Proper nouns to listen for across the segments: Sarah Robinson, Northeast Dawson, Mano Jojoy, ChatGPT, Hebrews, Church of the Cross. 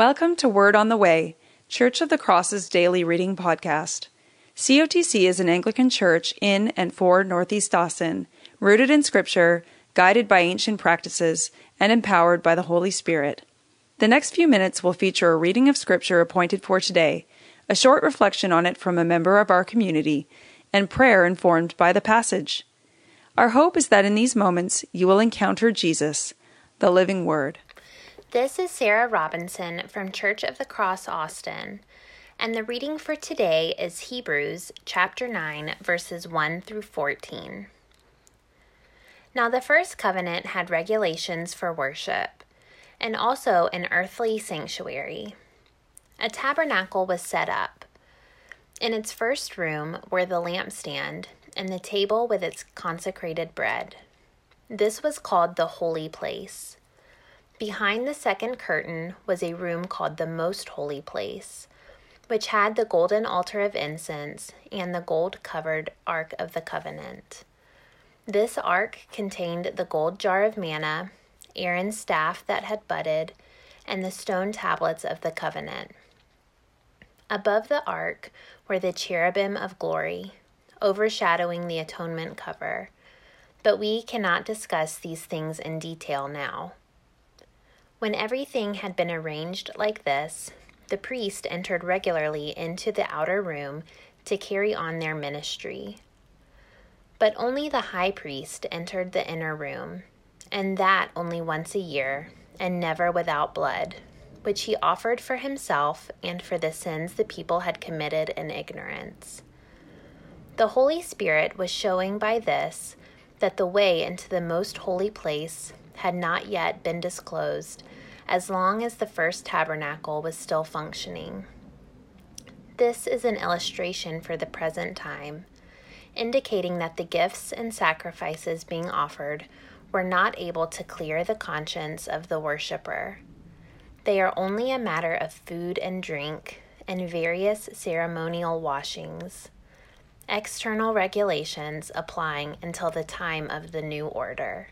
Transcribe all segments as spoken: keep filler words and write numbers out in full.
Welcome to Word on the Way, Church of the Cross's Daily Reading Podcast. C O T C is an Anglican church in and for Northeast Dawson, rooted in Scripture, guided by ancient practices, and empowered by the Holy Spirit. The next few minutes will feature a reading of Scripture appointed for today, a short reflection on it from a member of our community, and prayer informed by the passage. Our hope is that in these moments you will encounter Jesus, the living Word. This is Sarah Robinson from Church of the Cross, Austin, and the reading for today is Hebrews chapter nine, verses one through fourteen. Now the first covenant had regulations for worship, and also an earthly sanctuary. A tabernacle was set up. In its first room were the lampstand and the table with its consecrated bread. This was called the holy place. Behind the second curtain was a room called the Most Holy Place, which had the golden altar of incense and the gold-covered Ark of the Covenant. This ark contained the gold jar of manna, Aaron's staff that had budded, and the stone tablets of the covenant. Above the ark were the cherubim of glory, overshadowing the atonement cover. But we cannot discuss these things in detail now. When everything had been arranged like this, the priest entered regularly into the outer room to carry on their ministry. But only the high priest entered the inner room, and that only once a year, and never without blood, which he offered for himself and for the sins the people had committed in ignorance. The Holy Spirit was showing by this that the way into the most holy place had not yet been disclosed, as long as the first tabernacle was still functioning. This is an illustration for the present time, indicating that the gifts and sacrifices being offered were not able to clear the conscience of the worshiper. They are only a matter of food and drink and various ceremonial washings, external regulations applying until the time of the new order.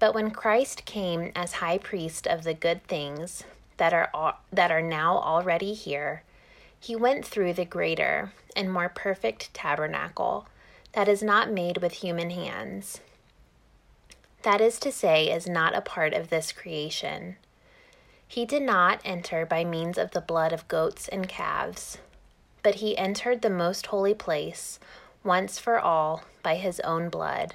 But when Christ came as high priest of the good things that are that are now already here, he went through the greater and more perfect tabernacle that is not made with human hands. That is to say, is not a part of this creation. He did not enter by means of the blood of goats and calves, but he entered the most holy place once for all by his own blood,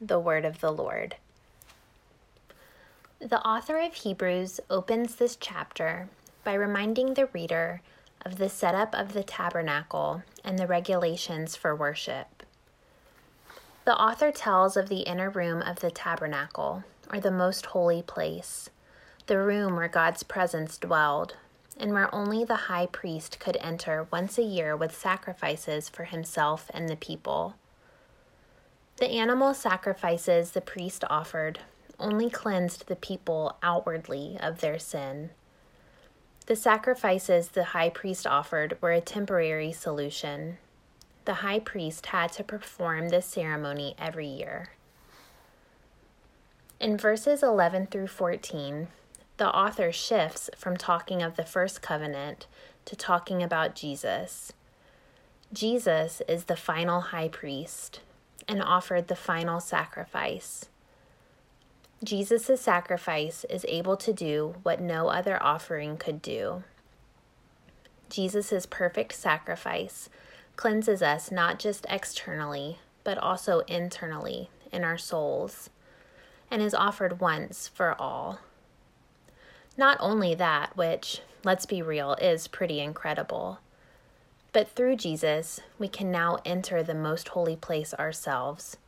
The word of the Lord. The author of Hebrews opens this chapter by reminding the reader of the setup of the tabernacle and the regulations for worship. The author tells of the inner room of the tabernacle, or the most holy place, the room where God's presence dwelled, and where only the high priest could enter once a year with sacrifices for himself and the people. The animal sacrifices the priest offered only cleansed the people outwardly of their sin. The sacrifices the high priest offered were a temporary solution. The high priest had to perform this ceremony every year. In verses eleven through fourteen, the author shifts from talking of the first covenant to talking about Jesus. Jesus is the final high priest and offered the final sacrifice. Jesus' sacrifice is able to do what no other offering could do. Jesus' perfect sacrifice cleanses us not just externally, but also internally in our souls, and is offered once for all. Not only that, which, let's be real, is pretty incredible, but through Jesus, we can now enter the most holy place ourselves,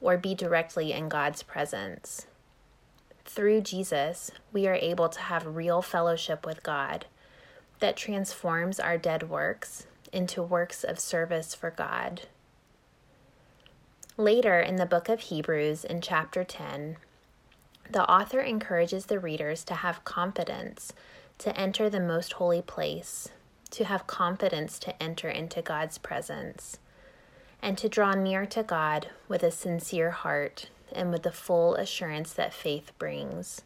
or be directly in God's presence. Through Jesus, we are able to have real fellowship with God that transforms our dead works into works of service for God. Later in the book of Hebrews, in chapter ten, the author encourages the readers to have confidence to enter the most holy place, to have confidence to enter into God's presence, and to draw near to God with a sincere heart and with the full assurance that faith brings.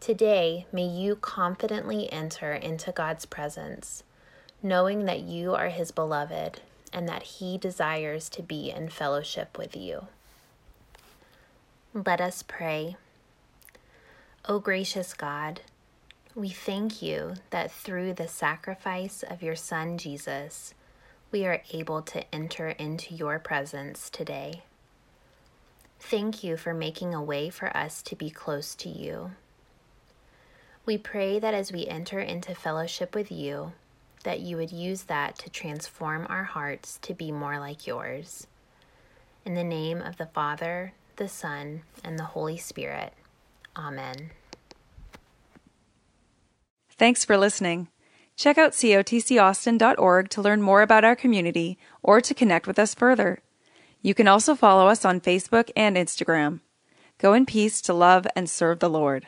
Today, may you confidently enter into God's presence, knowing that you are His beloved and that He desires to be in fellowship with you. Let us pray. O gracious God, we thank you that through the sacrifice of your Son Jesus, we are able to enter into your presence today. Thank you for making a way for us to be close to you. We pray that as we enter into fellowship with you, that you would use that to transform our hearts to be more like yours. In the name of the Father, the Son, and the Holy Spirit. Amen. Thanks for listening. Check out c o t c austin dot org to learn more about our community or to connect with us further. You can also follow us on Facebook and Instagram. Go in peace to love and serve the Lord.